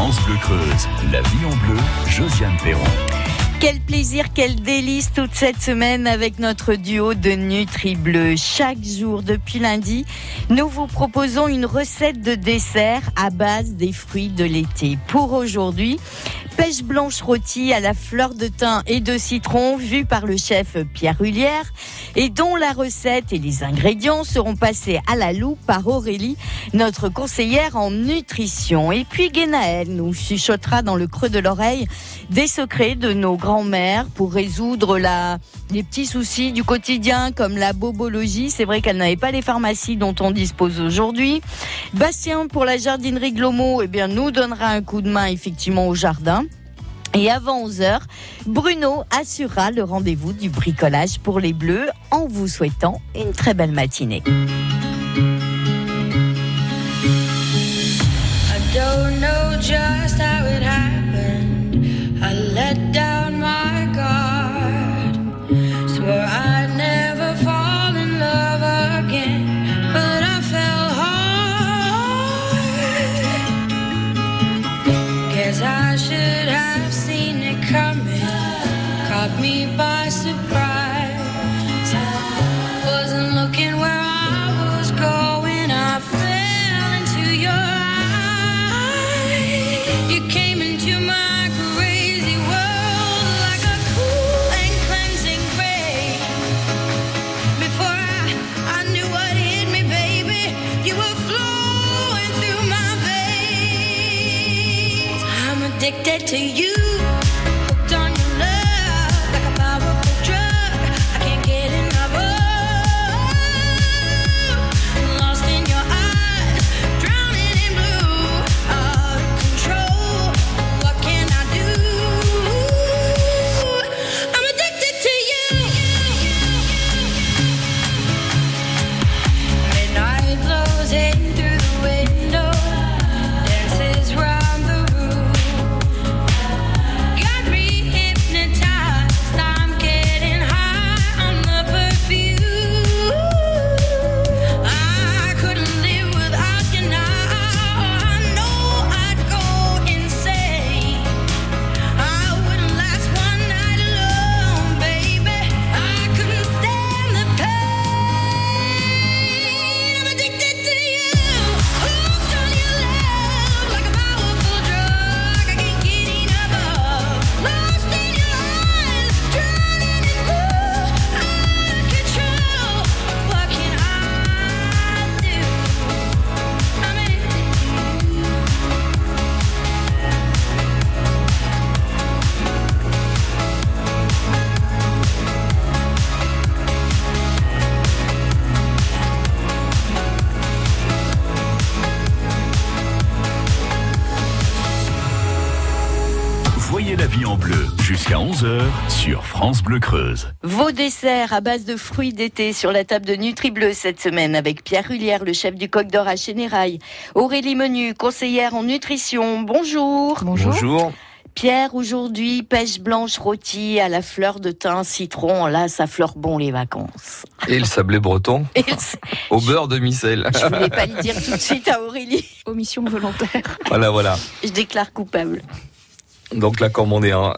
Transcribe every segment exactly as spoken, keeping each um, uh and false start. France Bleu Creuse, La Vie en Bleu, Josiane Perron. Quel plaisir, quel délice toute cette semaine avec notre duo de Nutri Bleu. Chaque jour, depuis lundi, nous vous proposons une recette de dessert à base des fruits de l'été. Pour aujourd'hui, pêche blanche rôtie à la fleur de thym et de citron, vue par le chef Pierre Hulière, et dont la recette et les ingrédients seront passés à la loupe par Aurélie, notre conseillère en nutrition. Et puis Guénaëlle nous chuchotera dans le creux de l'oreille des secrets de nos grands grand-mère pour résoudre la, les petits soucis du quotidien comme la bobologie. C'est vrai qu'elle n'avait pas les pharmacies dont on dispose aujourd'hui. Bastien pour la jardinerie Glomo, eh bien, nous donnera un coup de main effectivement au jardin. Et avant onze heures, Bruno assurera le rendez-vous du bricolage pour les Bleus en vous souhaitant une très belle matinée. I don't know just how it happened. I let down me by surprise. I wasn't looking where I was going. I fell into your eyes. You came into my jusqu'à onze heures sur France Bleu Creuse. Vos desserts à base de fruits d'été sur la table de Nutri Bleu cette semaine avec Pierre Hulière, le chef du Coq d'Or à Chénérail. Aurélie Menu, conseillère en nutrition. Bonjour. Bonjour. Bonjour. Pierre, aujourd'hui, pêche blanche rôtie à la fleur de thym, citron. Là, ça fleure bon les vacances. Et le sablé breton le... au beurre demi-sel. Je ne voulais pas le dire tout de suite à Aurélie. Omission volontaire. Voilà, voilà. Je déclare coupable. Donc là, comme on est hein,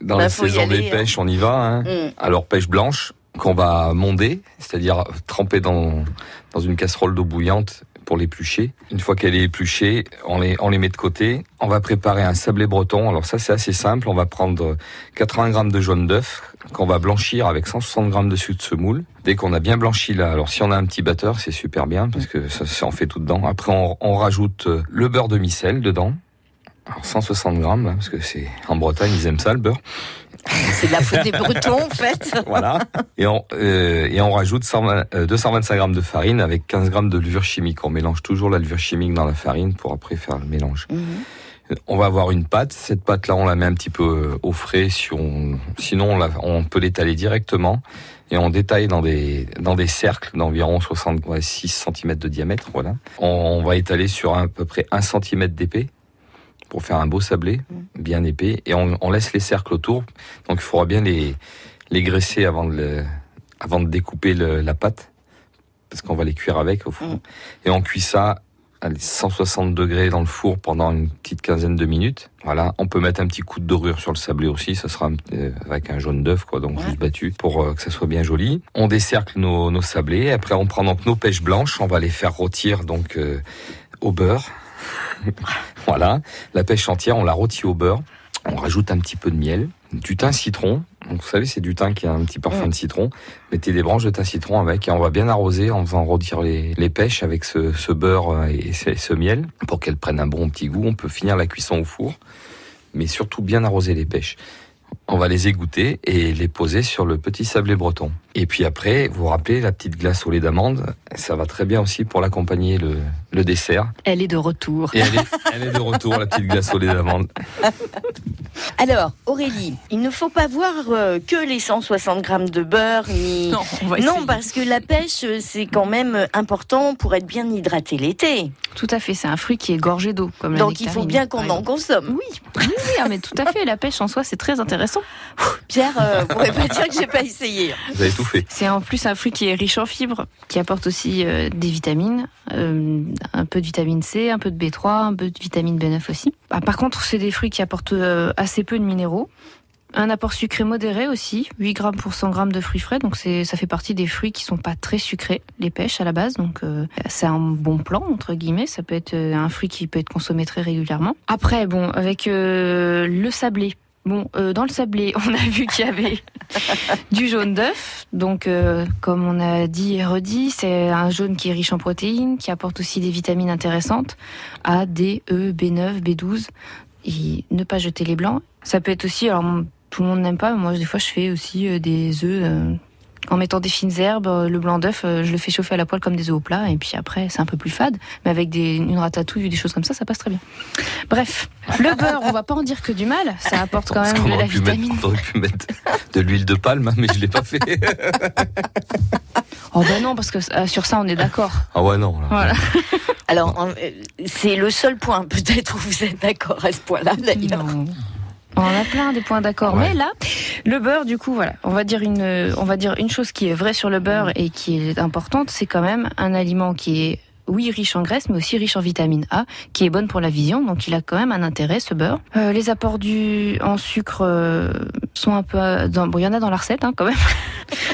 dans bah, la saison des pêches, hein. On y va. Hein. Mmh. Alors, pêche blanche qu'on va monder, c'est-à-dire tremper dans, dans une casserole d'eau bouillante pour l'éplucher. Une fois qu'elle est épluchée, on les, on les met de côté. On va préparer un sablé breton. Alors ça, c'est assez simple. On va prendre quatre-vingts grammes de jaune d'œuf qu'on va blanchir avec cent soixante grammes de sucre de semoule. Dès qu'on a bien blanchi là, alors si on a un petit batteur, c'est super bien parce que ça, ça en fait tout dedans. Après, on, on rajoute le beurre demi-sel dedans. Alors cent soixante grammes, parce que c'est en Bretagne, ils aiment ça le beurre. C'est de la faute des Bretons en fait. Voilà. Et on euh, et on rajoute cent vingt, euh, deux cent vingt-cinq grammes de farine avec quinze grammes de levure chimique. On mélange toujours la levure chimique dans la farine pour après faire le mélange. Mm-hmm. On va avoir une pâte. Cette pâte là, on la met un petit peu au frais. Si on, sinon on, la, on peut l'étaler directement et on détaille dans des dans des cercles d'environ soixante-six centimètres de diamètre. Voilà. On, on va étaler sur à peu près un centimètre d'épais, pour faire un beau sablé, bien épais, et on, on laisse les cercles autour, donc il faudra bien les, les graisser avant de, le, avant de découper le, la pâte, parce qu'on va les cuire avec au fond, et on cuit ça à cent soixante degrés dans le four pendant une petite quinzaine de minutes. Voilà, on peut mettre un petit coup de dorure sur le sablé aussi, ça sera avec un jaune d'œuf, quoi, donc ouais. juste battu pour que ça soit bien joli. On décercle nos, nos sablés, après on prend donc nos pêches blanches, on va les faire rôtir donc euh, au beurre. Voilà, la pêche entière, on la rôtit au beurre, on rajoute un petit peu de miel, du thym citron. Donc vous savez, c'est du thym qui a un petit parfum ouais. de citron. Mettez des branches de thym citron avec et on va bien arroser en faisant rôtir les, les pêches avec ce, ce beurre et ce, ce miel pour qu'elles prennent un bon petit goût. On peut finir la cuisson au four, mais surtout bien arroser les pêches. On va les égoutter et les poser sur le petit sablé breton. Et puis après, vous vous rappelez, la petite glace au lait d'amande, ça va très bien aussi pour l'accompagner le, le dessert. Elle est de retour. Et elle, est, elle est de retour, la petite glace au lait d'amande. Alors, Aurélie, il ne faut pas voir euh, que les cent soixante grammes de beurre. Ni... Non, on va non, parce que la pêche, c'est quand même important pour être bien hydraté l'été. Tout à fait, c'est un fruit qui est gorgé d'eau. Comme donc il faut bien qu'on en consomme. Oui, oui, oui, mais tout à fait, la pêche en soi, c'est très intéressant. Pierre, euh, vous ne pourrez pas dire que je n'ai pas essayé. Vous avez tout fait. C'est en plus un fruit qui est riche en fibres, qui apporte aussi euh, des vitamines, euh, un peu de vitamine C, un peu de B trois, un peu de vitamine B neuf aussi. Ah, par contre, c'est des fruits qui apportent euh, assez peu de minéraux. Un apport sucré modéré aussi, huit grammes pour cent grammes de fruits frais, donc c'est, ça fait partie des fruits qui ne sont pas très sucrés, les pêches à la base, donc euh, c'est un bon plan, entre guillemets, ça peut être un fruit qui peut être consommé très régulièrement. Après, bon, avec euh, le sablé, bon, euh, dans le sablé, on a vu qu'il y avait du jaune d'œuf, donc euh, comme on a dit et redit, c'est un jaune qui est riche en protéines, qui apporte aussi des vitamines intéressantes, A, D, E, B neuf, B douze, et ne pas jeter les blancs. Ça peut être aussi, alors tout le monde n'aime pas, moi des fois je fais aussi des œufs euh, en mettant des fines herbes, le blanc d'œuf, je le fais chauffer à la poêle comme des œufs au plat, et puis après c'est un peu plus fade, mais avec des, une ratatouille ou des choses comme ça, ça passe très bien. Bref, le beurre, on va pas en dire que du mal, ça apporte quand même de la vitamine. On aurait pu mettre de l'huile de palme, mais je l'ai pas fait. Oh ben non, parce que euh, sur ça on est d'accord. Ah ouais non. Là, voilà. Alors on, euh, c'est le seul point peut-être où vous êtes d'accord à ce point-là d'ailleurs. Non. On en a plein des points d'accord, ouais. Mais là, le beurre, du coup, voilà, on va dire une, on va dire une chose qui est vraie sur le beurre et qui est importante, c'est quand même un aliment qui est, oui, riche en graisse, mais aussi riche en vitamine A, qui est bonne pour la vision, donc il a quand même un intérêt, ce beurre. Euh, les apports du en sucre euh, sont un peu... Dans... Bon, il y en a dans la recette, hein, quand même.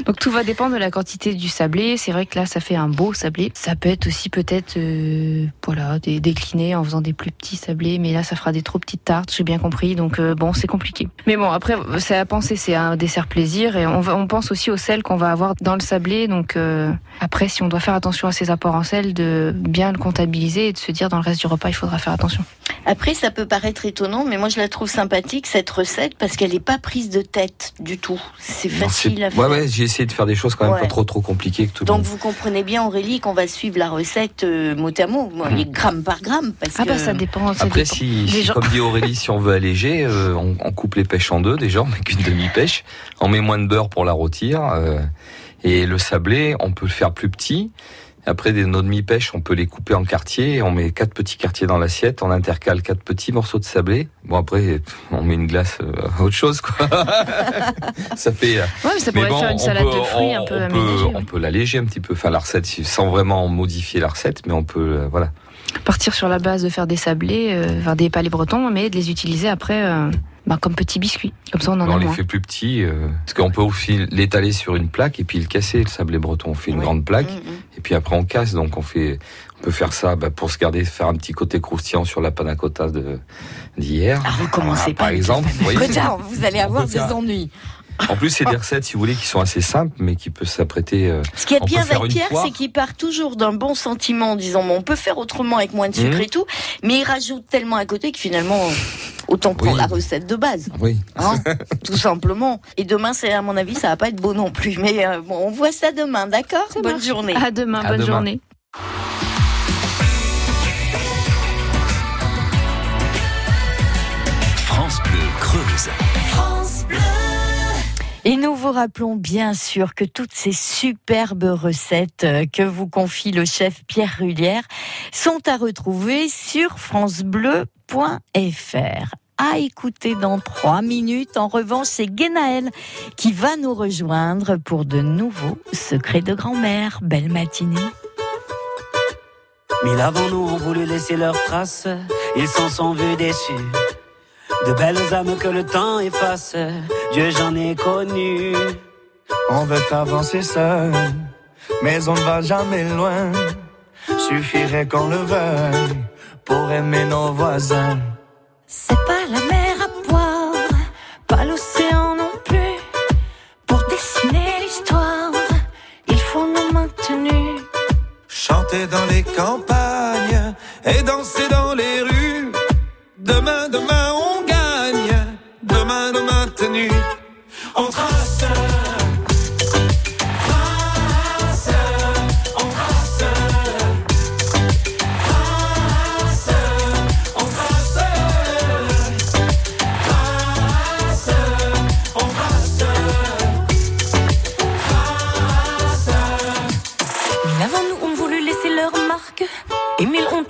Donc tout va dépendre de la quantité du sablé. C'est vrai que là, ça fait un beau sablé. Ça peut être aussi peut-être euh, voilà, des déclinés en faisant des plus petits sablés, mais là, ça fera des trop petites tartes, j'ai bien compris. Donc euh, bon, c'est compliqué. Mais bon, après, c'est à penser, c'est un dessert plaisir, et on, va, on pense aussi au sel qu'on va avoir dans le sablé. Donc euh, après, si on doit faire attention à ces apports en sel, de bien le comptabiliser et de se dire dans le reste du repas il faudra faire attention. Après ça peut paraître étonnant mais moi je la trouve sympathique cette recette parce qu'elle n'est pas prise de tête du tout, c'est facile non, c'est... à faire. Ouais, ouais, j'ai essayé de faire des choses quand même ouais. pas trop trop compliquées que tout donc le monde. Vous comprenez bien Aurélie qu'on va suivre la recette euh, mot à mot, mmh. les grammes par gramme parce ah que... bah ça dépend. Ça après dépend. Si, si comme dit Aurélie si on veut alléger euh, on, on coupe les pêches en deux déjà, on met qu'une demi-pêche, on met moins de beurre pour la rôtir euh, et le sablé on peut le faire plus petit. Après, nos demi-pêches, on peut les couper en quartiers. On met quatre petits quartiers dans l'assiette. On intercale quatre petits morceaux de sablé. Bon, après, on met une glace à autre chose, quoi. Ça fait... Ouais, mais ça pourrait mais bon, faire une salade peut, de fruits on, un peu on aménagée. Peut, oui. On peut l'alléger un petit peu. Enfin, la recette, sans vraiment modifier la recette, mais on peut... Euh, voilà. Partir sur la base de faire des sablés, euh, enfin, des palais bretons, mais de les utiliser après... Euh... Ben, comme petits biscuits, comme ça on en on a on les moins. Fait plus petits, euh, parce qu'on peut aussi l'étaler sur une plaque et puis le casser, le sablé breton. On fait une oui. grande plaque mmh. et puis après on casse, donc on fait, on peut faire ça ben, pour se garder, faire un petit côté croustillant sur la panna cotta de, d'hier. Ah, vous commencez ah, pas. Par exemple, vous, voyez, tard, vous allez avoir des faire... ennuis. En plus, c'est des recettes, si vous voulez, qui sont assez simples, mais qui peuvent s'apprêter... Euh, Ce qui est bien avec Pierre, poire. C'est qu'il part toujours d'un bon sentiment, en disant, bon, on peut faire autrement avec moins de sucre mmh. et tout, mais il rajoute tellement à côté que finalement, autant prendre oui. la recette de base. Oui. Hein, tout simplement. Et demain, c'est à mon avis, ça va pas être beau non plus. Mais euh, bon, on voit ça demain, d'accord ? Ça bonne marche. Journée. À demain, à bonne demain. Journée. France Bleu Creuse. France Bleu. Et nous vous rappelons bien sûr que toutes ces superbes recettes que vous confie le chef Pierre Hulière sont à retrouver sur francebleu point fr. À écouter dans trois minutes. En revanche, c'est Guénaëlle qui va nous rejoindre pour de nouveaux secrets de grand-mère. Belle matinée. Mille avant nous ont voulu laisser leurs traces, ils s'en sont vus déçus. De belles âmes que le temps efface, Dieu j'en ai connu. On veut avancer seul, mais on ne va jamais loin. Suffirait qu'on le veuille pour aimer nos voisins. C'est pas la mer à boire, pas l'océan non plus. Pour dessiner l'histoire, il faut nous maintenir. Chanter dans les campagnes et danser dans les rues. Demain, demain on gagne, demain nous maintenir. On trace.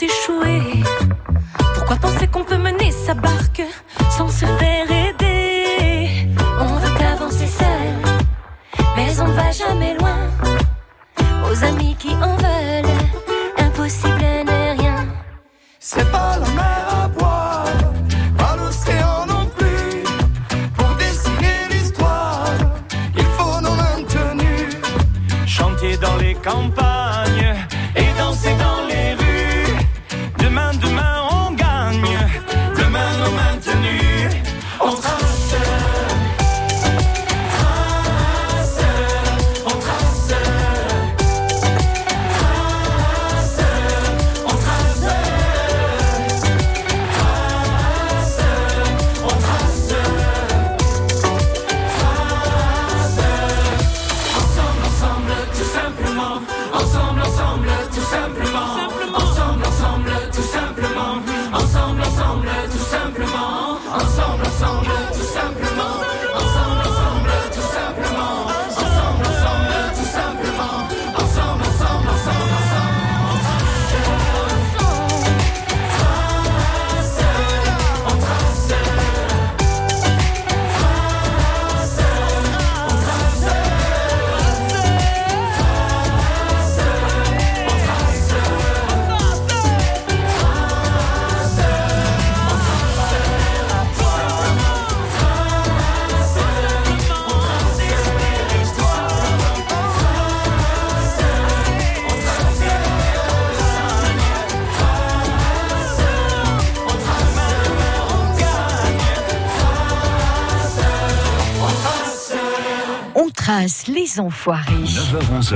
Échoué. Pourquoi penser qu'on peut mener sa barque sans se faire aider? On veut avancer seul, mais on ne va jamais loin. Aux amis qui en veulent, impossible n'est rien. C'est pas la mer à boire, pas l'océan non plus. Pour dessiner l'histoire, il faut nos mains tenues. Chanter dans les campagnes et danser dans les rues. Demain, demain, on gagne. Demain, nous maintenus. On trace, trace, on trace, trace, on trace, trace, on trace, trace. Ensemble, ensemble, tout simplement. Ensemble, ensemble, tout simplement. Ensemble, ensemble, tout simplement. Ensemble, ensemble, tout simplement. Ensemble, ensemble, tout simplement. Ensemble, ensemble, tout simplement. Ensemble, ensemble, ensemble, ensemble. Trace, on trace. Trace, on trace. Trace, on trace. Les enfoirés. neuf heures onze,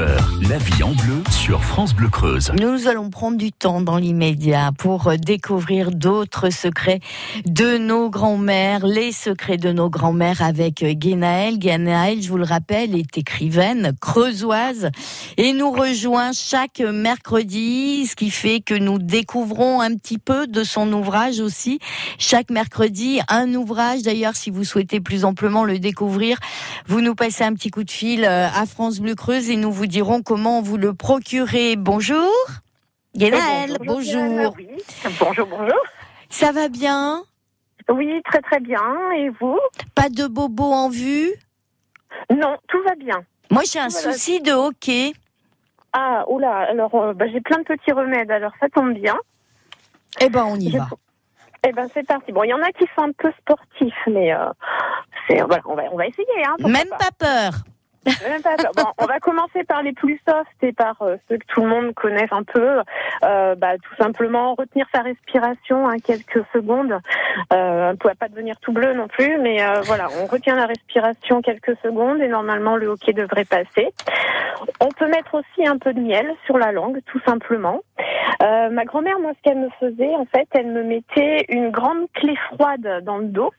La Vie en Bleu sur France Bleu Creuse. Nous allons prendre du temps dans l'immédiat pour découvrir d'autres secrets de nos grands-mères, les secrets de nos grands-mères avec Guénaëlle. Guénaëlle, je vous le rappelle, est écrivaine creusoise et nous rejoint chaque mercredi, ce qui fait que nous découvrons un petit peu de son ouvrage aussi. Chaque mercredi, un ouvrage. D'ailleurs, si vous souhaitez plus amplement le découvrir, vous nous passez un petit coup de fil à France Bleu Creuse et nous vous dirons comment vous le procurer. Bonjour Guénaëlle, oui, bonjour. Bonjour. Oui. bonjour, bonjour. Ça va bien? Oui, très très bien. Et vous? Pas de bobo en vue? Non, tout va bien. Moi j'ai un voilà. souci de hockey. Ah, oula, alors euh, bah, j'ai plein de petits remèdes, alors ça tombe bien. Eh ben on y j'ai... va. Eh ben c'est parti. Bon, il y en a qui sont un peu sportifs, mais euh, c'est, voilà, on va, on va essayer. Hein, Même pas, pas peur. Même pas peur. Bon, on va commencer par les plus soft et par euh, ceux que tout le monde connaît un peu. Euh, bah, tout simplement retenir sa respiration hein, quelques secondes. Euh, on ne va pas devenir tout bleu non plus, mais euh, voilà, on retient la respiration quelques secondes et normalement le hoquet devrait passer. On peut mettre aussi un peu de miel sur la langue, tout simplement. Euh, ma grand-mère, moi, ce qu'elle me faisait, en fait, elle me mettait une grande clé froide dans le dos.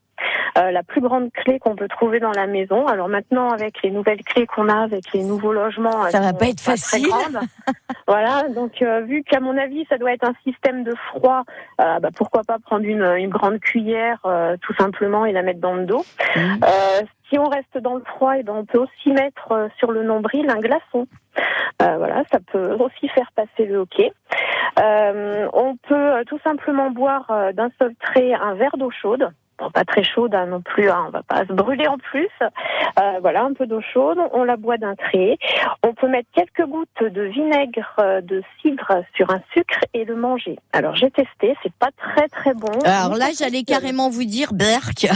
Euh, la plus grande clé qu'on peut trouver dans la maison. Alors maintenant, avec les nouvelles clés qu'on a, avec les nouveaux logements, ça va pas être facile. Voilà. Donc, euh, vu qu'à mon avis, ça doit être un système de froid, euh, bah, pourquoi pas prendre une, une grande cuillère, euh, tout simplement, et la mettre dans le dos. Mmh. Euh, si on reste dans le froid, et ben on peut aussi mettre euh, sur le nombril un glaçon. Euh, voilà, ça peut aussi faire passer le hoquet. Euh, on peut euh, tout simplement boire euh, d'un seul trait un verre d'eau chaude. pas très chaude hein, non plus, hein, on va pas se brûler en plus. Euh, voilà, un peu d'eau chaude, on la boit d'un trait. On peut mettre quelques gouttes de vinaigre de cidre sur un sucre et le manger. Alors j'ai testé, c'est pas très très bon. Alors là, j'allais carrément vous dire beurk.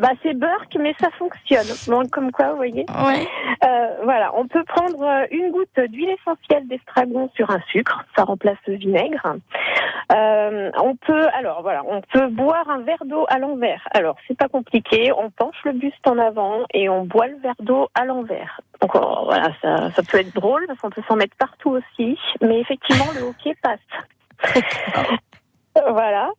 Bah c'est beurk, mais ça fonctionne. Bon, comme quoi, vous voyez. Ouais. Euh, voilà, on peut prendre une goutte d'huile essentielle d'estragon sur un sucre, ça remplace le vinaigre. Euh, on peut, alors voilà, on peut boire un verre d'eau à l'envers. Alors c'est pas compliqué, on penche le buste en avant et on boit le verre d'eau à l'envers. Donc oh, voilà, ça, ça peut être drôle parce qu'on peut s'en mettre partout aussi, mais effectivement le hockey passe. Voilà.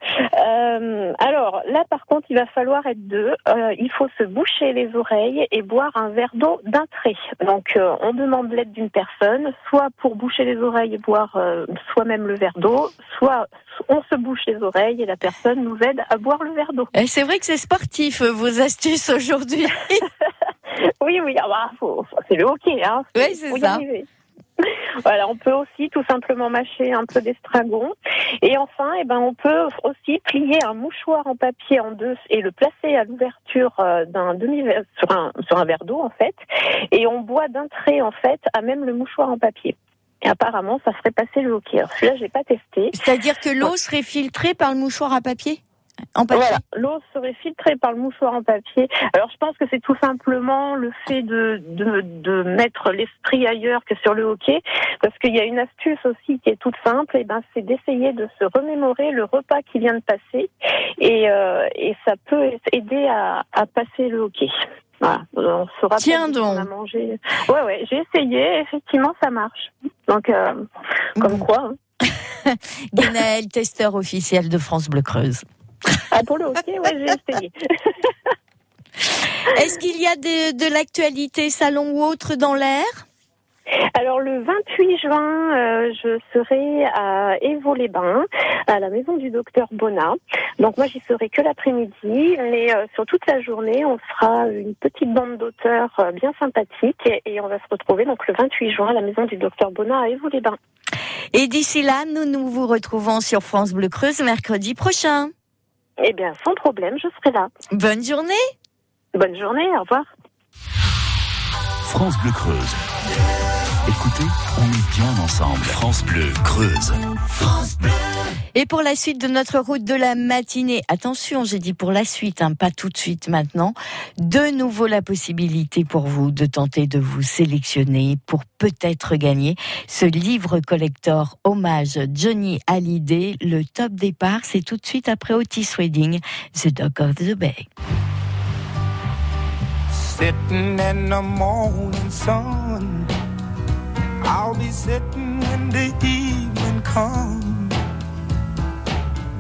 Euh, alors là, par contre, il va falloir être deux. Euh, il faut se boucher les oreilles et boire un verre d'eau d'un trait. Donc, euh, on demande l'aide d'une personne, soit pour boucher les oreilles et boire euh, soi-même le verre d'eau, soit on se bouche les oreilles et la personne nous aide à boire le verre d'eau. Et c'est vrai que c'est sportif, vos astuces aujourd'hui. Oui, oui. Ah bah, faut, c'est le hockey, hein. Oui, c'est faut ça. Voilà, on peut aussi tout simplement mâcher un peu d'estragon. Et enfin, eh ben, on peut aussi plier un mouchoir en papier en deux et le placer à l'ouverture d'un demi-verre, sur un, sur un verre d'eau en fait. Et on boit d'un trait en fait à même le mouchoir en papier. Et apparemment, ça ferait passer le hockey. Alors celui-là, je n'ai pas testé. C'est-à-dire que l'eau serait filtrée par le mouchoir à papier ? En papier. Voilà, l'eau serait filtrée par le mouchoir en papier. Alors je pense que c'est tout simplement le fait de, de, de mettre l'esprit ailleurs que sur le hockey, parce qu'il y a une astuce aussi qui est toute simple, et ben c'est d'essayer de se remémorer le repas qui vient de passer, et, euh, et ça peut aider à, à passer le hockey. Voilà, on se rappelle. Tiens donc. On a mangé. Ouais ouais, j'ai essayé, effectivement ça marche. Donc euh, comme mmh. quoi. Hein. Guénaëlle, testeur officiel de France Bleu Creuse. Ah, pour le hockey, ouais, j'ai essayé. Est-ce qu'il y a de, de l'actualité salon ou autre dans l'air ? Alors le vingt-huit juin, euh, je serai à Évaux-les-Bains, à la maison du docteur Bonnat. Donc moi j'y serai que l'après-midi, mais euh, sur toute la journée on fera une petite bande d'auteurs euh, bien sympathique et, et on va se retrouver donc le vingt-huit juin à la maison du docteur Bonnat à Évaux-les-Bains. Et d'ici là, nous nous vous retrouvons sur France Bleu Creuse mercredi prochain. Eh bien, sans problème, je serai là. Bonne journée. Bonne journée, au revoir. France Bleu Creuse. Écoutez, on est bien ensemble. France Bleu Creuse. France Bleu. Et pour la suite de notre route de la matinée, attention, j'ai dit pour la suite, hein, pas tout de suite maintenant, de nouveau la possibilité pour vous de tenter de vous sélectionner pour peut-être gagner ce livre collector hommage Johnny Hallyday, le top départ, c'est tout de suite après Otis Redding, The Dock of the Bay. Sitting in the morning sun, I'll be sitting when the evening comes.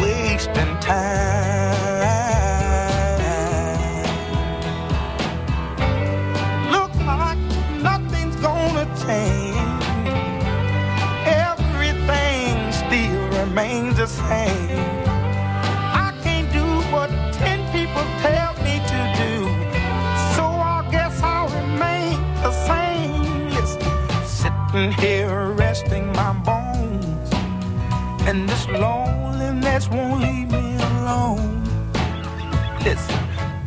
wasting time. Looks like nothing's gonna change, everything still remains the same. I can't do what ten people tell me to do, so I guess I'll remain the same. Listen, sitting here resting my bones, and this long won't leave me alone. Listen,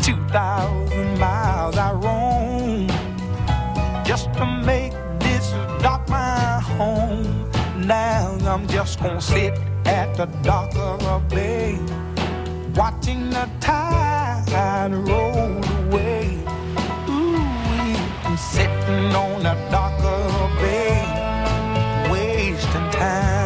two thousand miles I roam just to make this dock my home. Now I'm just gonna sit at the dock of a bay, watching the tide and rolled away. Ooh, sitting on a darker bay, wasting time.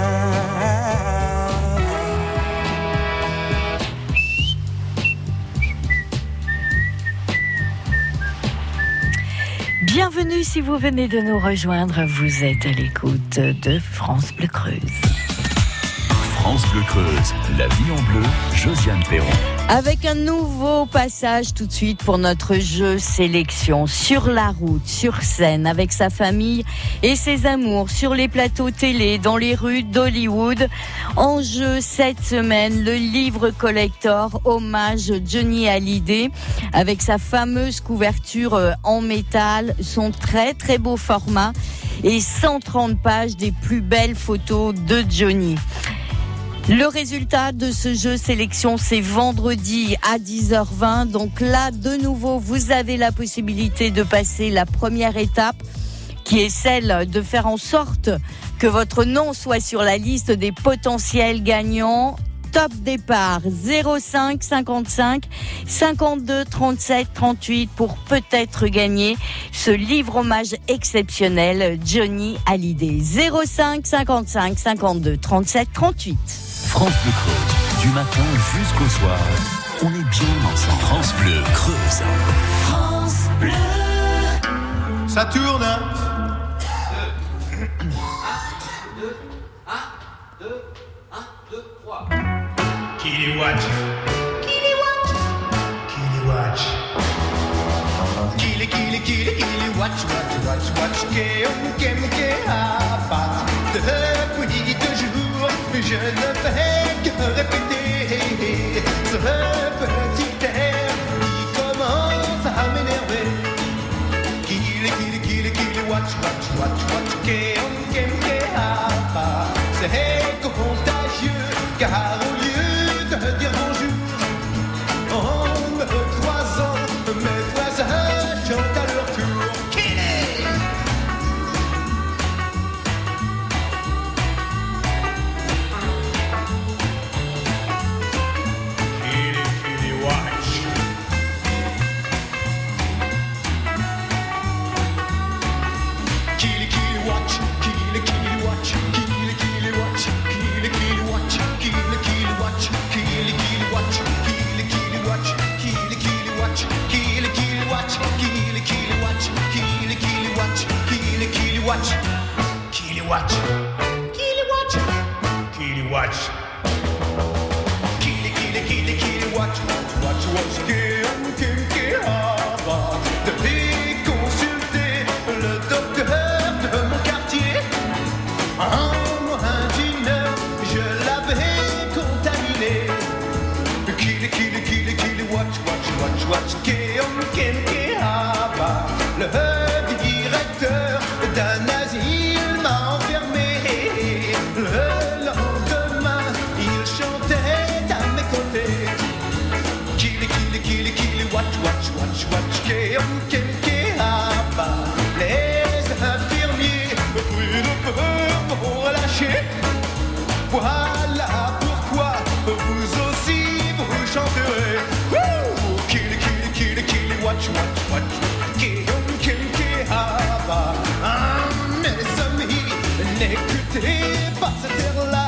Bienvenue si vous venez de nous rejoindre, vous êtes à l'écoute de France Bleu Creuse. France Bleu Creuse, la vie en bleu, Josiane Perron. Avec un nouveau passage tout de suite pour notre jeu sélection. Sur la route, sur scène, avec sa famille et ses amours, sur les plateaux télé, dans les rues d'Hollywood. En jeu cette semaine, le livre collector Hommage Johnny Hallyday, avec sa fameuse couverture en métal, son très très beau format et cent trente pages des plus belles photos de Johnny. Le résultat de ce jeu sélection, c'est vendredi à dix heures vingt. Donc là, de nouveau, vous avez la possibilité de passer la première étape, qui est celle de faire en sorte que votre nom soit sur la liste des potentiels gagnants. Top départ, zéro cinq cinquante-cinq cinquante-deux trente-sept trente-huit pour peut-être gagner ce livre hommage exceptionnel Johnny Hallyday. zéro cinq cinquante-cinq cinquante-deux trente-sept trente-huit. France Bleu Creuse, du matin jusqu'au soir, on est bien ensemble. France Bleu Creuse. France Bleu. Ça tourne. Kitty watch, kitty watch, kitty watch, kitty kitty kitty kitty watch watch watch watch. Mouquet mouquet mouquet à part de poudille de jour, je ne fais que répéter ce petit air qui commence à m'énerver. Kitty kitty kitty kitty watch watch watch watch. Mouquet mouquet mouquet à part, c'est contagieux car au lieu dire bonjour, en me croisant, mes voisins chantent à leur tour. Qu'il est Qu'il est Qu'il est Watch Qu'il est Qu'il est Watch Qu'il est Qu'il est Watch Qu'il est Qu'il est Watch Qu'il est Qu'il est Watch Qu'il est Qu'il est Watch watch, kili kili watch, kili kili watch, kili kili watch, kili kili watch, kili kili watch, kili kili watch, kili watch, kili watch, kili watch, kili kili kili kili watch, watch watch, kim kim kim hava. Depuis consulter le docteur de mon quartier, en moins un dîner, je l'avais contaminé. Kili kili kili kili watch watch watch watch. Kéom kem kéaba. Le directeur d'un asile m'a enfermé. Le lendemain, il chantait à mes côtés. Kili kili kili kili watch watch watch watch. Kéom kem kéaba. Les infirmiers, brûlés de peur, m'ont relâché. Voilà pourquoi vous aussi chanterai. Woo! Kili kili kili kili watch watch watch. Kéom kem kéaba. Ah, mes amis, n'écoutez pas cette terre-là,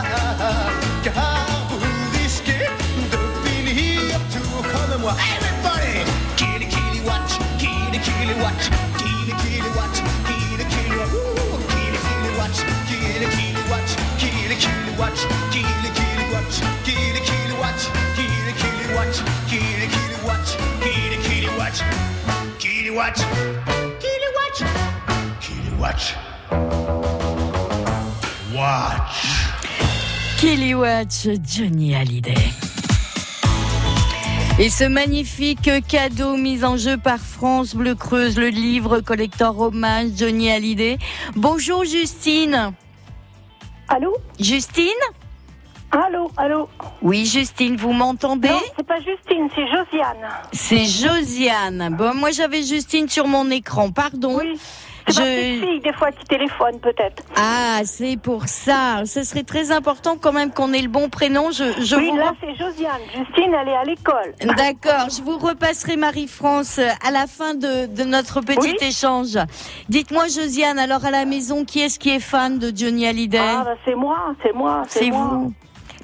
car vous risquez de finir tout comme moi. Everybody! Kili kili watch, kili kili watch, kili kili watch, kili kili watch. Woo! Kili kili watch, kili kili watch, kili kili watch, kili kili watch, kili kili watch. Watch, kitty kitty watch, kitty kitty watch, kitty watch, kitty watch, kitty watch, watch, kitty watch, Johnny Hallyday. Et ce magnifique cadeau mis en jeu par France Bleu Creuse, le livre collector hommage Johnny Hallyday. Bonjour Justine. Allô Justine? Allô, allô. Oui, Justine, vous m'entendez? Non, c'est pas Justine, c'est Josiane. C'est Josiane. Bon, moi, j'avais Justine sur mon écran, pardon. Oui. C'est ma petite fille, des fois, qui téléphone, peut-être. Ah, c'est pour ça. Ce serait très important, quand même, qu'on ait le bon prénom. Je, je oui, vous... là, c'est Josiane. Justine, elle est à l'école. D'accord. Je vous repasserai, Marie-France, à la fin de, de notre petit oui échange. Dites-moi, Josiane, alors, à la maison, qui est-ce qui est fan de Johnny Hallyday? Ah, bah, c'est moi, c'est moi, c'est, c'est moi. Vous.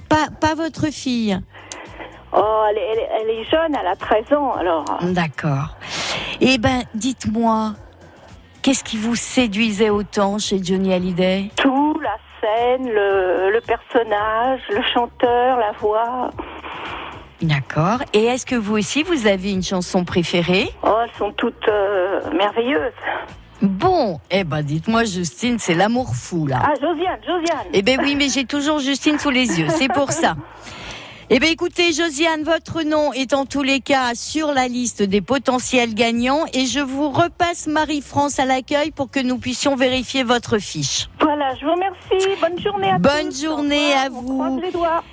Pas, pas votre fille. Oh, elle est, elle est jeune, elle a treize ans, alors. D'accord. Eh ben, dites-moi, qu'est-ce qui vous séduisait autant chez Johnny Hallyday? Tout, la scène, le, le personnage, le chanteur, la voix. D'accord. Et est-ce que vous aussi, vous avez une chanson préférée? Oh, elles sont toutes euh, merveilleuses. Bon, eh ben dites-moi Justine, c'est l'amour fou là. Ah, Josiane, Josiane. Eh ben oui, mais j'ai toujours Justine sous les yeux, c'est pour ça. Eh bien, écoutez, Josiane, votre nom est en tous les cas sur la liste des potentiels gagnants et je vous repasse Marie-France à l'accueil pour que nous puissions vérifier votre fiche. Voilà, je vous remercie. Bonne journée à Bonne tous. Bonne journée à vous. On croise les doigts.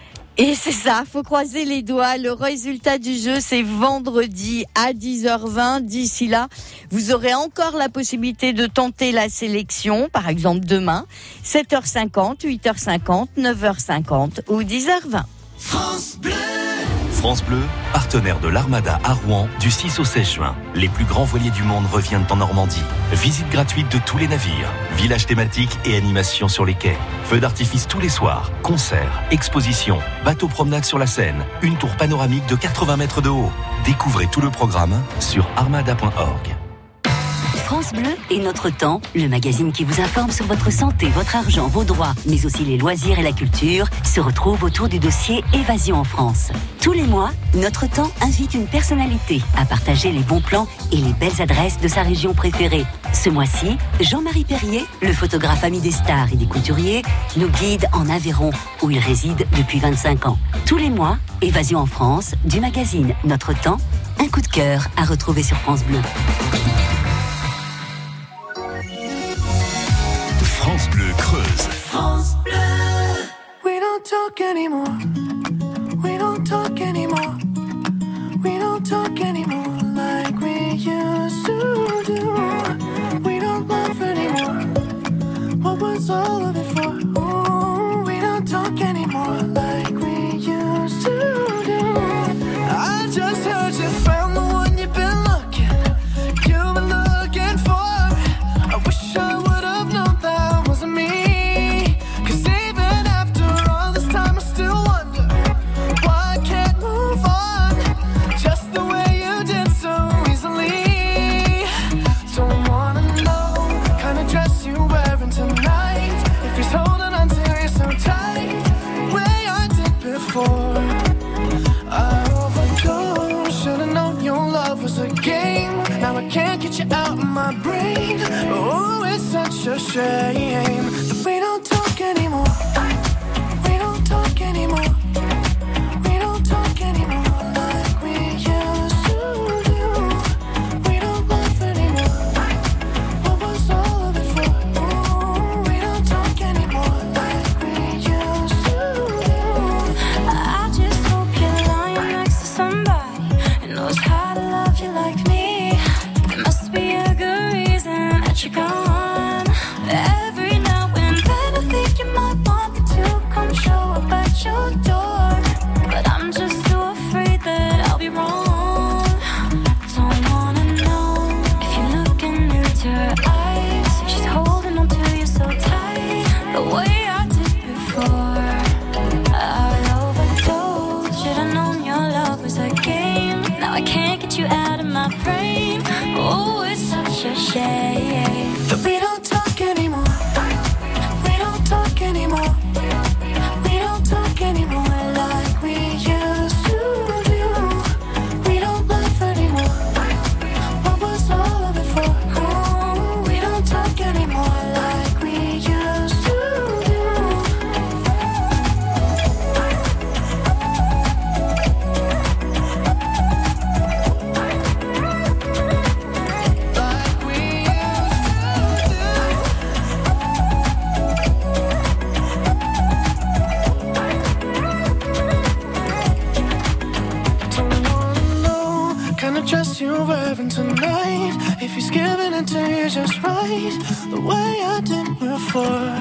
Et c'est ça, faut croiser les doigts. Le résultat du jeu, c'est vendredi à dix heures vingt. D'ici là, vous aurez encore la possibilité de tenter la sélection, par exemple demain, sept heures cinquante, huit heures cinquante, neuf heures cinquante ou dix heures vingt. France Bleu. France Bleu, partenaire de l'Armada à Rouen du six au seize juin. Les plus grands voiliers du monde reviennent en Normandie. Visite gratuite de tous les navires, villages thématiques et animations sur les quais. Feux d'artifice tous les soirs, concerts, expositions, bateaux promenades sur la Seine, une tour panoramique de quatre-vingts mètres de haut. Découvrez tout le programme sur armada point org. France Bleu et Notre Temps, le magazine qui vous informe sur votre santé, votre argent, vos droits, mais aussi les loisirs et la culture, se retrouve autour du dossier Évasion en France. Tous les mois, Notre Temps invite une personnalité à partager les bons plans et les belles adresses de sa région préférée. Ce mois-ci, Jean-Marie Perrier, le photographe ami des stars et des couturiers, nous guide en Aveyron, où il réside depuis vingt-cinq ans. Tous les mois, Évasion en France, du magazine Notre Temps, un coup de cœur à retrouver sur France Bleu. France Bleu Creuse. France Bleu. We don't talk anymore. We don't talk anymore. We don't talk anymore like we used to do. We don't laugh anymore. What was all of it for? Ooh, we don't talk anymore like we used to do. I just heard you found the one you've been looking. You've been looking for. I wish I would. Can't get you out of my brain. Oh, it's such a shame. We don't talk anymore. We don't talk anymore. We don't talk anymore like we used to do. We don't laugh anymore. What was all of it for? Ooh, we don't talk anymore like we used to do. I just hope you're lying next to somebody who knows how to love you like me. Be a good reason that you're gone. Every now and then I think you might want me to come show up at your door, but I'm just too afraid that I'll be wrong. Don't wanna know if you're looking into her eyes. She's holding on to you so tight, the way I did before. I overdosed. Should've known your love was a game. Now I can't get you out of my brain. Oh, a shame that we don't talk anymore. We don't talk anymore. We don't talk anymore like we used to do. We don't laugh anymore. What was all of it for? Oh, we don't talk anymore like we used to do. Can I trust you wearing tonight? If he's giving it to you just right, the way I did before.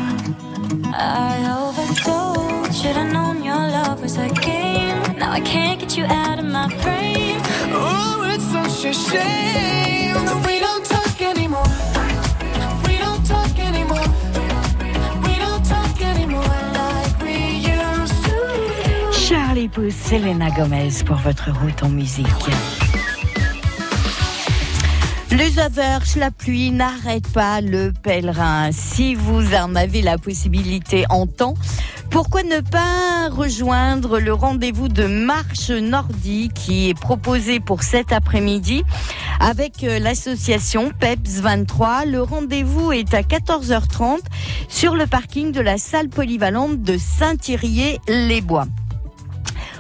I overdosed. Should've known your love was a game. Now I can't get you out of my brain. Oh, it's such a shame that we don't talk anymore. We don't talk anymore. We don't talk anymore like we used to. Charlie Puth, Selena Gomez pour votre route en musique. Les averses, la pluie n'arrêtent pas le pèlerin. Si vous en avez la possibilité en temps, pourquoi ne pas rejoindre le rendez-vous de marche nordique qui est proposé pour cet après-midi avec l'association PEPS vingt-trois. Le rendez-vous est à quatorze heures trente sur le parking de la salle polyvalente de Saint-Thierry-les-Bois.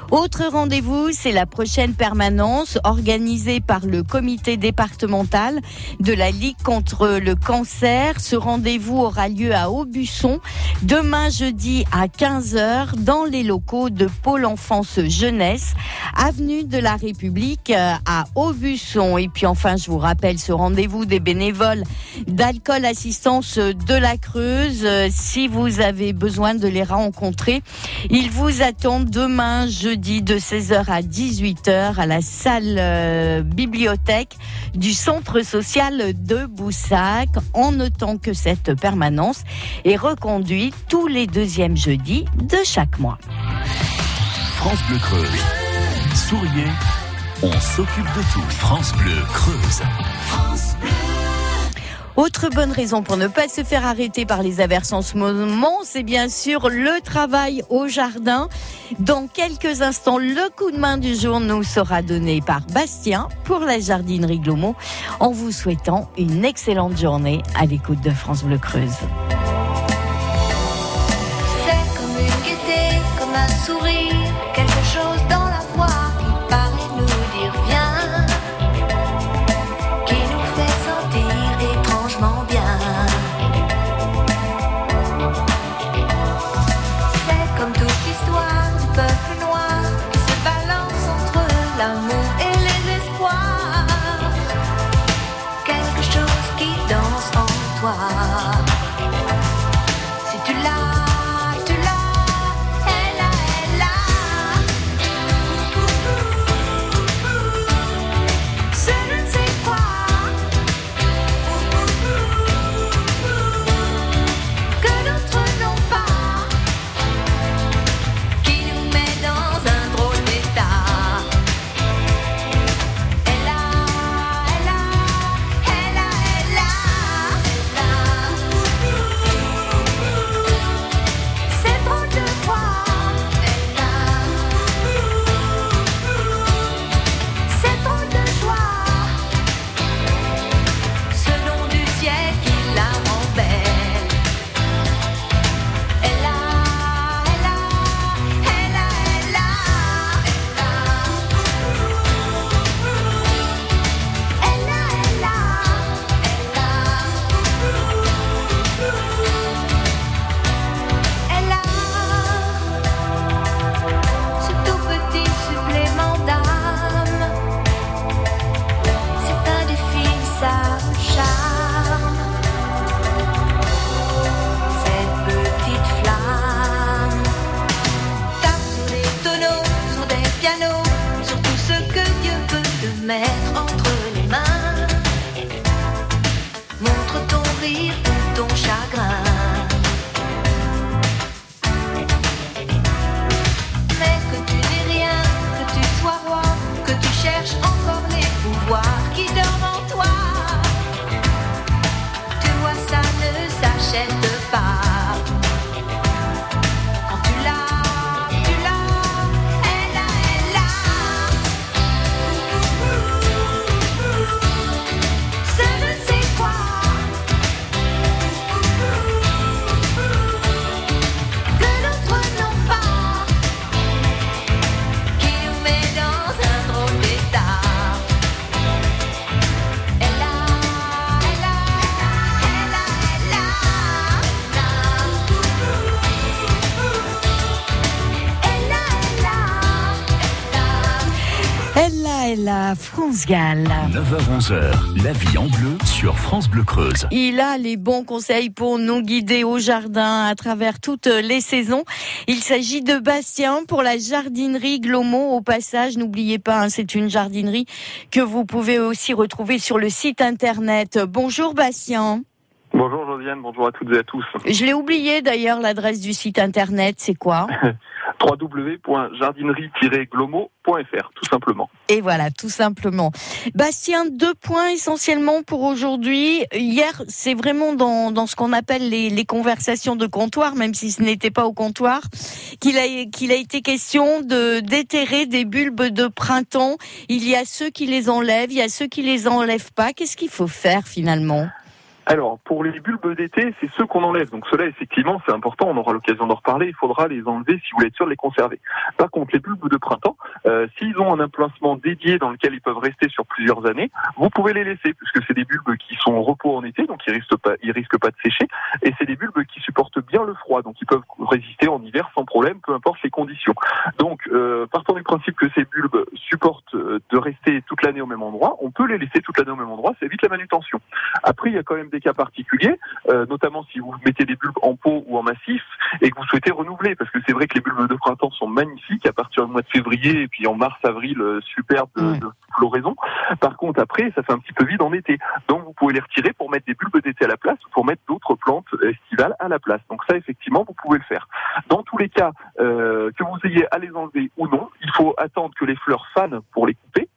Autre rendez-vous, c'est la prochaine permanence organisée par le comité départemental de la Ligue contre le cancer. Ce rendez-vous aura lieu à Aubusson demain jeudi à quinze heures dans les locaux de Pôle Enfance Jeunesse, avenue de la République à Aubusson. Et puis enfin, je vous rappelle ce rendez-vous des bénévoles d'Alcool Assistance de la Creuse. Si vous avez besoin de les rencontrer, ils vous attendent demain jeudi de seize heures à dix-huit heures à la salle euh, bibliothèque du centre social de Boussac, en notant que cette permanence est reconduite tous les deuxièmes jeudis de chaque mois. France Bleu Creuse, souriez, on s'occupe de tout. France Bleu Creuse. France Bleu. Autre bonne raison pour ne pas se faire arrêter par les averses en ce moment, c'est bien sûr le travail au jardin. Dans quelques instants, le coup de main du jour nous sera donné par Bastien pour la jardinerie Glomo, en vous souhaitant une excellente journée à l'écoute de France Bleu Creuse. C'est comme une gaieté, comme un sourire, quelque chose dans la voix. Là est la France-Galles. neuf heures onze, La Vie en Bleu sur France Bleu Creuse. Il a les bons conseils pour nous guider au jardin à travers toutes les saisons. Il s'agit de Bastien pour la jardinerie Glomo. Au passage, n'oubliez pas, hein, c'est une jardinerie que vous pouvez aussi retrouver sur le site internet. Bonjour Bastien. Bonjour Josiane, bonjour à toutes et à tous. Je l'ai oublié d'ailleurs, l'adresse du site internet, c'est quoi ? w w w point jardinerie tiret glomo point f r, tout simplement. Et voilà, tout simplement. Bastien, deux points essentiellement pour aujourd'hui. Hier, c'est vraiment dans, dans ce qu'on appelle les, les conversations de comptoir, même si ce n'était pas au comptoir, qu'il a, qu'il a été question de déterrer des bulbes de printemps. Il y a ceux qui les enlèvent, il y a ceux qui les enlèvent pas. Qu'est-ce qu'il faut faire finalement ? Alors, pour les bulbes d'été, c'est ceux qu'on enlève. Donc ceux-là, effectivement, c'est important, on aura l'occasion d'en reparler. Il faudra les enlever si vous voulez être sûr de les conserver. Par contre, les bulbes de printemps, euh, s'ils ont un emplacement dédié dans lequel ils peuvent rester sur plusieurs années, vous pouvez les laisser, puisque c'est des bulbes qui sont en repos en été, donc ils risquent pas, ils risquent pas de sécher. Et c'est des bulbes qui supportent bien le froid, donc ils peuvent résister en hiver sans problème, peu importe les conditions. Donc, euh, partant du principe que ces bulbes supportent de rester toute l'année au même endroit, on peut les laisser toute l'année au même endroit, ça évite la manutention. Après, il y a quand même des cas particuliers, euh, notamment si vous mettez des bulbes en pot ou en massif et que vous souhaitez renouveler, parce que c'est vrai que les bulbes de printemps sont magnifiques à partir du mois de février et puis en mars, avril, euh, superbe de, de floraison. Par contre, après, ça fait un petit peu vide en été. Donc, vous pouvez les retirer pour mettre des bulbes d'été à la place ou pour mettre d'autres plantes estivales à la place. Donc ça, effectivement, vous pouvez le faire. Dans tous les cas, euh, que vous ayez à les enlever ou non, il faut attendre que les fleurs fanent pour les couper.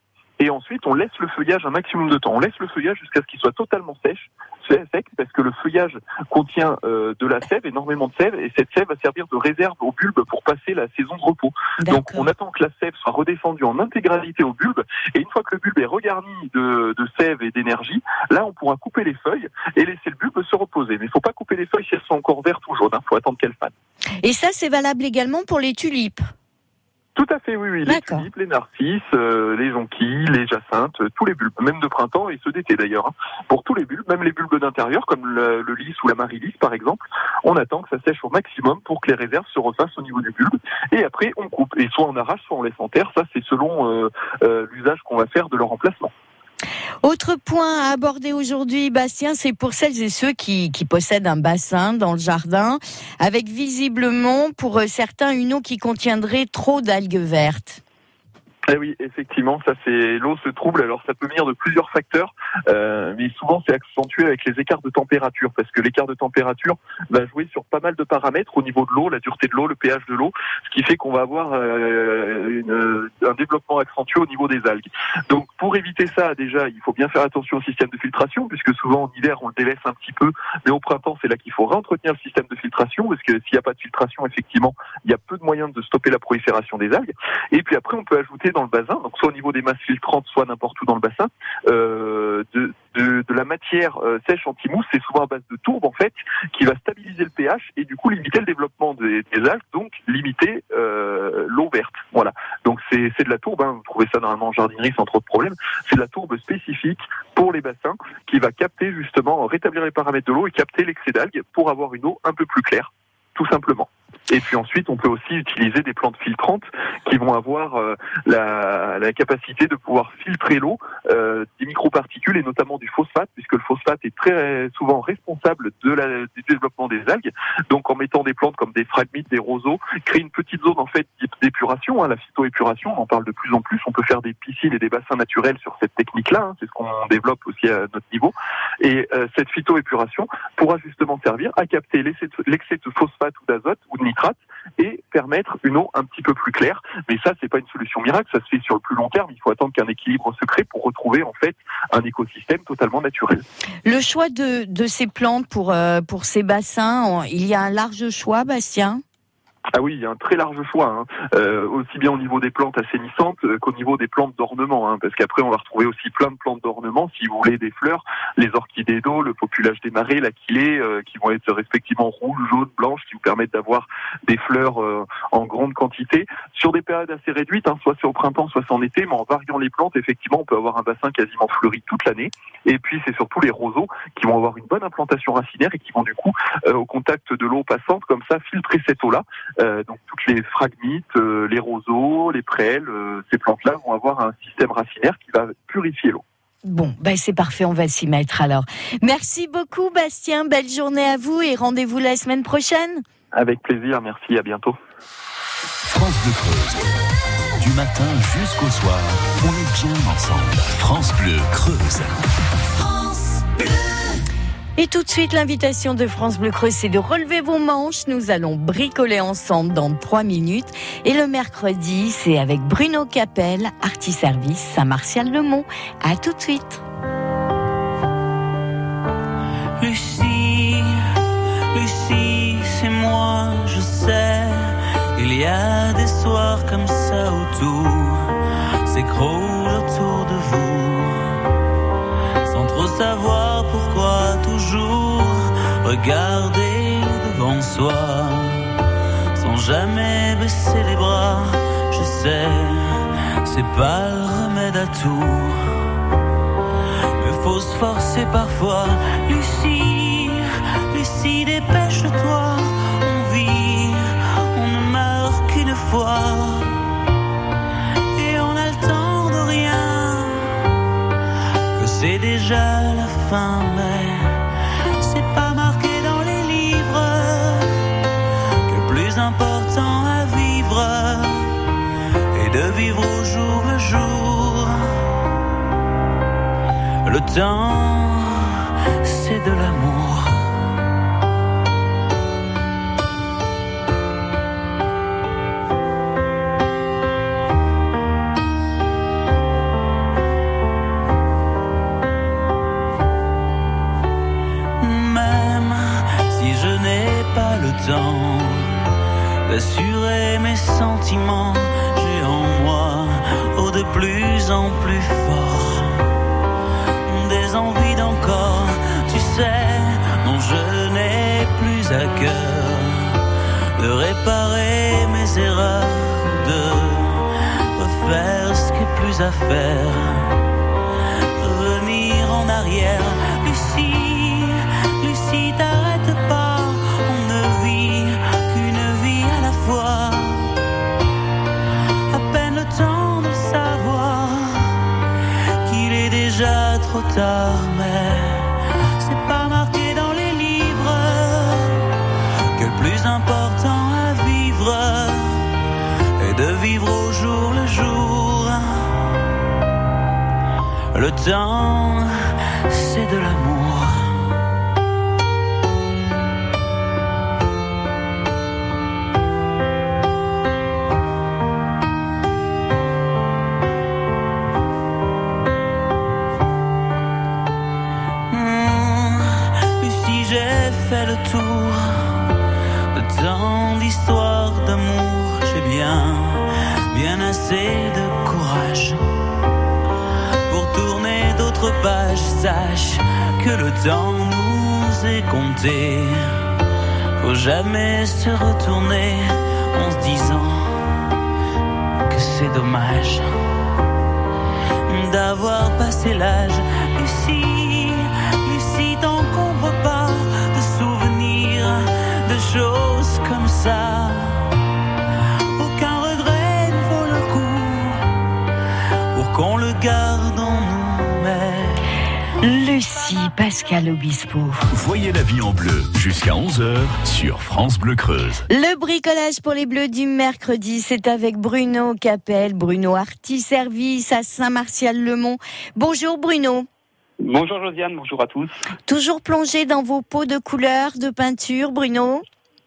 Et ensuite, on laisse le feuillage un maximum de temps. On laisse le feuillage jusqu'à ce qu'il soit totalement sec, sec, parce que le feuillage contient euh, de la sève, énormément de sève, et cette sève va servir de réserve aux bulbes pour passer la saison de repos. D'accord. Donc, on attend que la sève soit redescendue en intégralité au bulbe, et une fois que le bulbe est regarni de, de sève et d'énergie, là, on pourra couper les feuilles et laisser le bulbe se reposer. Mais il ne faut pas couper les feuilles si elles sont encore vertes ou jaunes. Il hein, faut attendre qu'elles fanent. Et ça, c'est valable également pour les tulipes ? Tout à fait, oui, oui. Les tulipes, les narcisses, euh, les jonquilles, les jacinthes, euh, tous les bulbes, même de printemps et ceux d'été d'ailleurs. Hein. Pour tous les bulbes, même les bulbes d'intérieur, comme le, le lys ou la marie-lys par exemple, on attend que ça sèche au maximum pour que les réserves se refassent au niveau du bulbe. Et après, on coupe. Et soit on arrache, soit on laisse en terre. Ça, c'est selon euh, euh, l'usage qu'on va faire de leur emplacement. Autre point à aborder aujourd'hui, Bastien, c'est pour celles et ceux qui, qui possèdent un bassin dans le jardin, avec visiblement pour certains une eau qui contiendrait trop d'algues vertes. Eh oui, effectivement, ça c'est l'eau se trouble. Alors ça peut venir de plusieurs facteurs, euh, mais souvent c'est accentué avec les écarts de température, parce que l'écart de température va jouer sur pas mal de paramètres au niveau de l'eau, la dureté de l'eau, le pH de l'eau, ce qui fait qu'on va avoir euh, une, un développement accentué au niveau des algues. Donc pour éviter ça, déjà, il faut bien faire attention au système de filtration, puisque souvent en hiver on le délaisse un petit peu, mais au printemps c'est là qu'il faut réentretenir le système de filtration, parce que s'il n'y a pas de filtration, effectivement, il y a peu de moyens de stopper la prolifération des algues. Et puis après, on peut ajouter dans le bassin, donc soit au niveau des masses filtrantes, soit n'importe où dans le bassin, euh, de, de, de la matière euh, sèche anti-mousse, c'est souvent à base de tourbe en fait, qui va stabiliser le pH et du coup limiter le développement des, des algues, donc limiter euh, l'eau verte. Voilà. Donc c'est, c'est de la tourbe, hein, vous trouvez ça normalement en jardinerie sans trop de problème, c'est de la tourbe spécifique pour les bassins qui va capter justement, rétablir les paramètres de l'eau et capter l'excès d'algues pour avoir une eau un peu plus claire, tout simplement. Et puis ensuite, on peut aussi utiliser des plantes filtrantes qui vont avoir euh, la, la capacité de pouvoir filtrer l'eau euh, des microparticules et notamment du phosphate, puisque le phosphate est très souvent responsable de la, du développement des algues. Donc en mettant des plantes comme des phragmites, des roseaux, créer une petite zone en fait d'épuration, hein, la phytoépuration, on en parle de plus en plus, on peut faire des piscines et des bassins naturels sur cette technique-là, hein, c'est ce qu'on développe aussi à notre niveau. Et euh, cette phytoépuration pourra justement servir à capter l'excès de phosphate ou d'azote ou de nitrate et permettre une eau un petit peu plus claire. Mais ça, c'est pas une solution miracle, ça se fait sur le plus long terme. Il faut attendre qu'un équilibre se crée pour retrouver en fait un écosystème totalement naturel. Le choix de, de ces plantes pour, euh, pour ces bassins, on, il y a un large choix, Bastien ? Ah oui, il y a un très large choix, hein. euh, aussi bien au niveau des plantes assainissantes qu'au niveau des plantes d'ornement, hein, parce qu'après on va retrouver aussi plein de plantes d'ornement, si vous voulez des fleurs, les orchidées d'eau, le populage des marais, l'aquilée, euh, qui vont être respectivement rouges, jaunes, blanches, qui vous permettent d'avoir des fleurs euh, en grande quantité, sur des périodes assez réduites, hein, soit c'est au printemps, soit c'est en été, mais en variant les plantes, effectivement on peut avoir un bassin quasiment fleuri toute l'année, et puis c'est surtout les roseaux qui vont avoir une bonne implantation racinaire et qui vont du coup euh, au contact de l'eau passante, comme ça filtrer cette eau-là, Euh, donc toutes les phragmites, euh, les roseaux, les prêles, euh, ces plantes-là vont avoir un système racinaire qui va purifier l'eau. Bon, ben c'est parfait, on va s'y mettre alors. Merci beaucoup Bastien, belle journée à vous et rendez-vous la semaine prochaine. Avec plaisir, merci, à bientôt. France Bleu Creuse, du matin jusqu'au soir, on est bien ensemble. France Bleu Creuse. France Bleu. Et tout de suite, l'invitation de France Bleu Creuse, c'est de relever vos manches. Nous allons bricoler ensemble dans trois minutes. Et le mercredi, c'est avec Bruno Capel, Artiservice, Saint-Martial-le-Mont. À tout de suite. Lucie, Lucie, c'est moi, je sais. Il y a des soirs comme ça où tout s'écroule autour de vous. Sans trop savoir pourquoi, toujours regarder devant soi, sans jamais baisser les bras. Je sais, c'est pas le remède à tout, mais faut se forcer parfois. Lucie, Lucie, dépêche-toi, on vit, on ne meurt qu'une fois. C'est déjà la fin, mais c'est pas marqué dans les livres que plus important à vivre est de vivre au jour le jour. Le temps, c'est de l'amour. D'assurer mes sentiments, j'ai en moi, oh, de plus en plus fort, des envies d'encore, tu sais, non, je n'ai plus à cœur de réparer mes erreurs, de refaire ce qui est plus à faire, revenir en arrière. Lucie, Lucie, t'arrête pas. Trop tard, mais c'est pas marqué dans les livres que le plus important à vivre est de vivre au jour le jour. Le temps, c'est de l'amour. De courage pour tourner d'autres pages, sache que le temps nous est compté. Faut jamais se retourner en se disant que c'est dommage d'avoir passé l'âge. Lucie, Lucie, t'encombre pas de souvenirs, de choses comme ça. On le garde en nous-mêmes. Lucie, Pascal Obispo. Voyez la vie en bleu jusqu'à onze heures sur France Bleu Creuse. Le bricolage pour les bleus du mercredi, c'est avec Bruno Capel, Bruno Artiservice à Saint-Martial-le-Mont. Bonjour Bruno. Bonjour Josiane, bonjour à tous. Toujours plongé dans vos pots de couleurs, de peinture, Bruno ?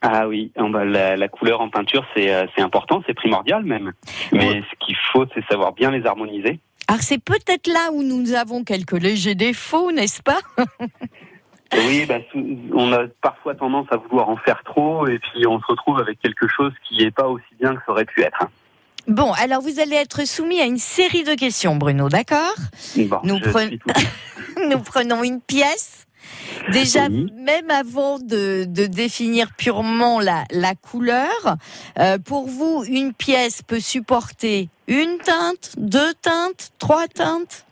Ah oui, la, la couleur en peinture, c'est, c'est important, c'est primordial même. Mais ouais. Ce qu'il faut, c'est savoir bien les harmoniser. Alors c'est peut-être là où nous avons quelques légers défauts, n'est-ce pas ? Oui, bah, on a parfois tendance à vouloir en faire trop et puis on se retrouve avec quelque chose qui n'est pas aussi bien que ça aurait pu être. Bon, alors vous allez être soumis à une série de questions, Bruno, d'accord ? Bon, nous, pre... nous prenons une pièce. Déjà, oui. Même avant de, de définir purement la, la couleur, euh, pour vous, une pièce peut supporter une teinte, deux teintes, trois teintes ?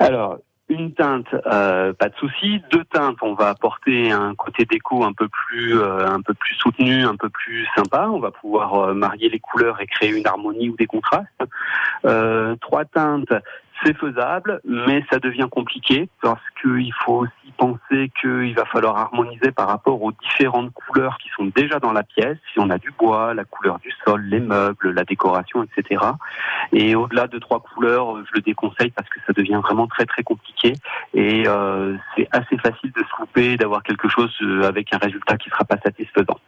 Alors, une teinte, euh, pas de souci. Deux teintes, on va apporter un côté déco un peu plus, euh, un peu plus soutenu, un peu plus sympa. On va pouvoir euh, marier les couleurs et créer une harmonie ou des contrastes. Euh, trois teintes, c'est faisable, mais ça devient compliqué parce qu'il faut aussi penser qu'il va falloir harmoniser par rapport aux différentes couleurs qui sont déjà dans la pièce. Si on a du bois, la couleur du sol, les meubles, la décoration, et cetera. Et au-delà de trois couleurs, je le déconseille parce que ça devient vraiment très très compliqué et euh, c'est assez facile de se couper, d'avoir quelque chose avec un résultat qui ne sera pas satisfaisant.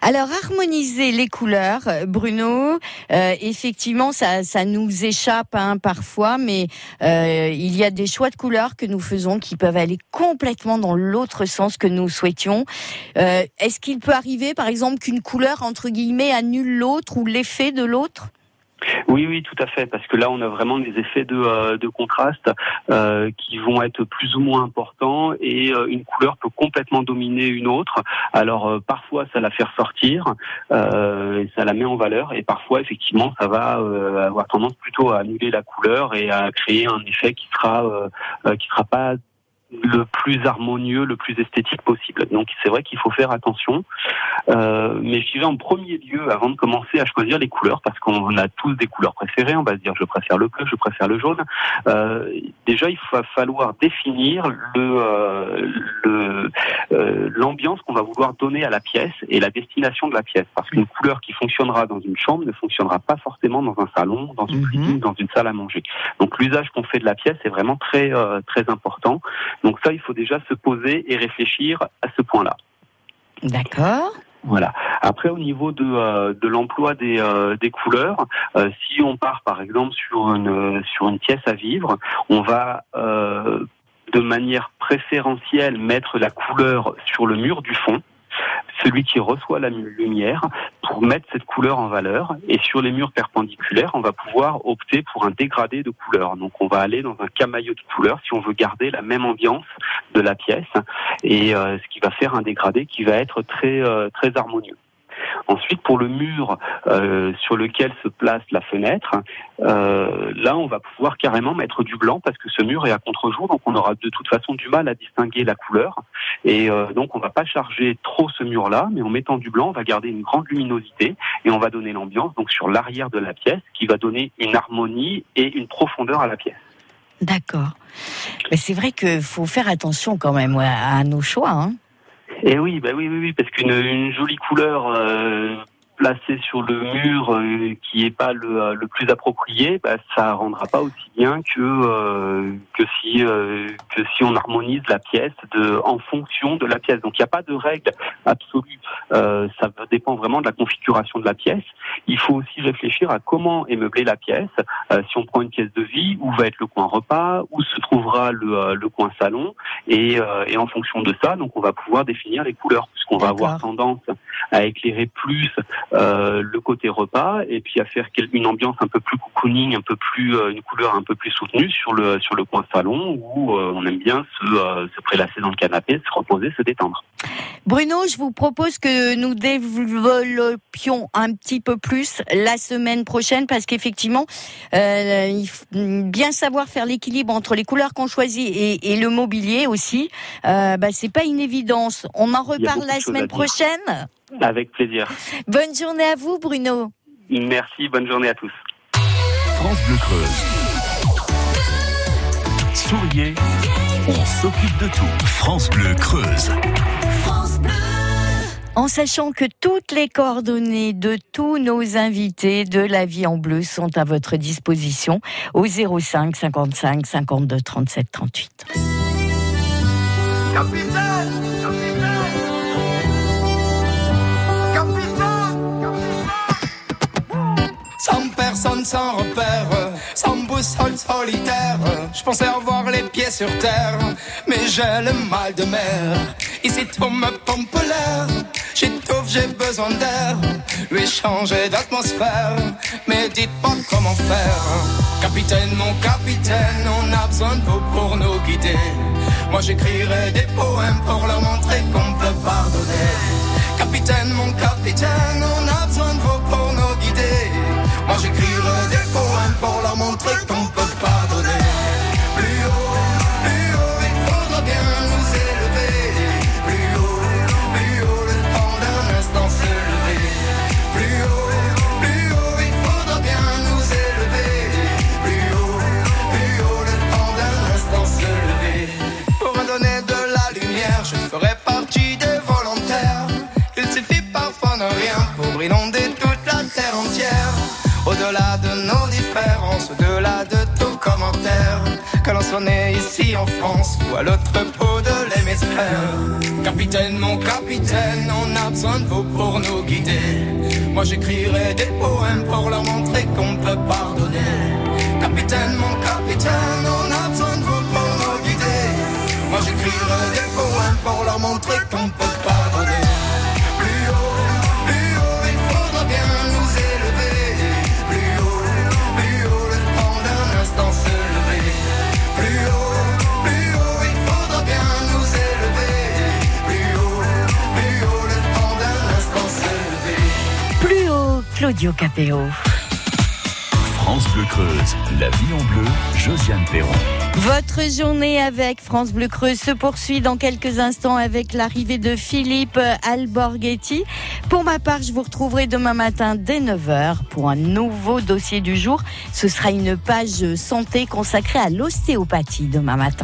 Alors harmoniser les couleurs, Bruno, euh, effectivement ça, ça nous échappe hein, parfois, mais euh, il y a des choix de couleurs que nous faisons qui peuvent aller complètement dans l'autre sens que nous souhaitions. Euh, est-ce qu'il peut arriver par exemple qu'une couleur entre guillemets annule l'autre ou l'effet de l'autre ? Oui, oui, tout à fait, parce que là, on a vraiment des effets de, euh, de contraste euh, qui vont être plus ou moins importants et euh, une couleur peut complètement dominer une autre. Alors, euh, parfois, ça la fait ressortir, euh, ça la met en valeur et parfois, effectivement, ça va euh, avoir tendance plutôt à annuler la couleur et à créer un effet qui sera, euh, qui sera pas le plus harmonieux, le plus esthétique possible. Donc c'est vrai qu'il faut faire attention. Euh, mais je dirais en premier lieu, avant de commencer à choisir les couleurs, parce qu'on a tous des couleurs préférées, on va se dire je préfère le bleu, je préfère le jaune. Euh, déjà, il va falloir définir le, euh, le, euh, l'ambiance qu'on va vouloir donner à la pièce et la destination de la pièce. Parce qu'une couleur qui fonctionnera dans une chambre ne fonctionnera pas forcément dans un salon, dans une cuisine, mm-hmm. dans une salle à manger. Donc l'usage qu'on fait de la pièce est vraiment très, euh, très important. Donc ça, il faut déjà se poser et réfléchir à ce point-là. D'accord. Voilà. Après, au niveau de, euh, de l'emploi des, euh, des couleurs, euh, si on part par exemple sur une, sur une pièce à vivre, on va euh, de manière préférentielle mettre la couleur sur le mur du fond, celui qui reçoit la lumière, pour mettre cette couleur en valeur. Et sur les murs perpendiculaires, on va pouvoir opter pour un dégradé de couleurs. Donc on va aller dans un camailleux de couleurs si on veut garder la même ambiance de la pièce, et euh, ce qui va faire un dégradé qui va être très, euh, très harmonieux. Ensuite, pour le mur euh, sur lequel se place la fenêtre, euh, là, on va pouvoir carrément mettre du blanc parce que ce mur est à contre-jour, donc on aura de toute façon du mal à distinguer la couleur. Et euh, donc, on ne va pas charger trop ce mur-là, mais en mettant du blanc, on va garder une grande luminosité et on va donner l'ambiance donc sur l'arrière de la pièce qui va donner une harmonie et une profondeur à la pièce. D'accord. Mais c'est vrai qu'il faut faire attention quand même à nos choix, hein. Eh oui, bah oui, oui, oui, parce qu'une une jolie couleur euh, placée sur le mur euh, qui est pas le, le plus approprié, bah ça rendra pas aussi bien que euh, que si euh, que si on harmonise la pièce de en fonction de la pièce. Donc il n'y a pas de règle absolue. Euh, ça dépend vraiment de la configuration de la pièce. Il faut aussi réfléchir à comment est meublée la pièce. Euh, si on prend une pièce de vie, où va être le coin repas, où se trouvera le, euh, le coin salon, et, euh, et en fonction de ça, donc on va pouvoir définir les couleurs, puisqu'on D'accord. va avoir tendance à éclairer plus euh, le côté repas, et puis à faire une ambiance un peu plus cocooning, un peu plus euh, une couleur un peu plus soutenue sur le sur le coin salon, où euh, on aime bien se, euh, se prélasser dans le canapé, se reposer, se détendre. Bruno, je vous propose que nous développions un petit peu plus la semaine prochaine, parce qu'effectivement, euh, il faut bien savoir faire l'équilibre entre les couleurs qu'on choisit et, et le mobilier aussi. Euh, bah, c'est pas une évidence. On en reparle la semaine prochaine. Avec plaisir. Bonne journée à vous, Bruno. Merci, bonne journée à tous. France Bleu Creuse. Souriez, on s'occupe de tout. France Bleu Creuse. En sachant que toutes les coordonnées de tous nos invités de La Vie en Bleu sont à votre disposition au zéro cinq cinquante-cinq cinquante-deux trente-sept trente-huit. Capitaine, capitaine, capitaine. Sans personne, sans repère, sans boussole solitaire. Je pensais avoir les pieds sur terre, mais j'ai le mal de mer. Ici tout me pompe l'air, j'étouffe, j'ai besoin d'air. Lui changer d'atmosphère, mais dites-moi comment faire. Capitaine, mon capitaine, on a besoin de vous pour nous guider. Moi j'écrirai des poèmes pour leur montrer qu'on peut pardonner. Capitaine, mon capitaine, on a besoin de vous pour nous guider. Moi j'écrirai des poèmes pour leur montrer qu'on peut pardonner. Plus haut, plus haut. au-delà de nos différences, au-delà de tout commentaire, que l'on soit né ici en France ou à l'autre bout de l'hémisphère. Capitaine, mon capitaine, on a besoin de vous pour nous guider. Moi j'écrirai des poèmes pour leur montrer qu'on peut pardonner. Capitaine, mon capitaine, on a besoin de vous pour nous guider. Moi j'écrirai des poèmes pour leur montrer qu'on peut pardonner. Plus haut, plus haut, il faudra bien nous élever. Plus haut, plus haut, le temps d'un instant se lever. Plus haut, plus haut, il faudra bien nous élever. Plus haut, plus haut, le temps d'un instant se lever. Plus haut, Claudio Capeo. France Bleu Creuse, la vie en bleu, Josiane Perron. Votre journée avec France Bleu Creuse se poursuit dans quelques instants avec l'arrivée de Philippe Alborgetti. Pour ma part, je vous retrouverai demain matin dès neuf heures pour un nouveau dossier du jour. Ce sera une page santé consacrée à l'ostéopathie demain matin.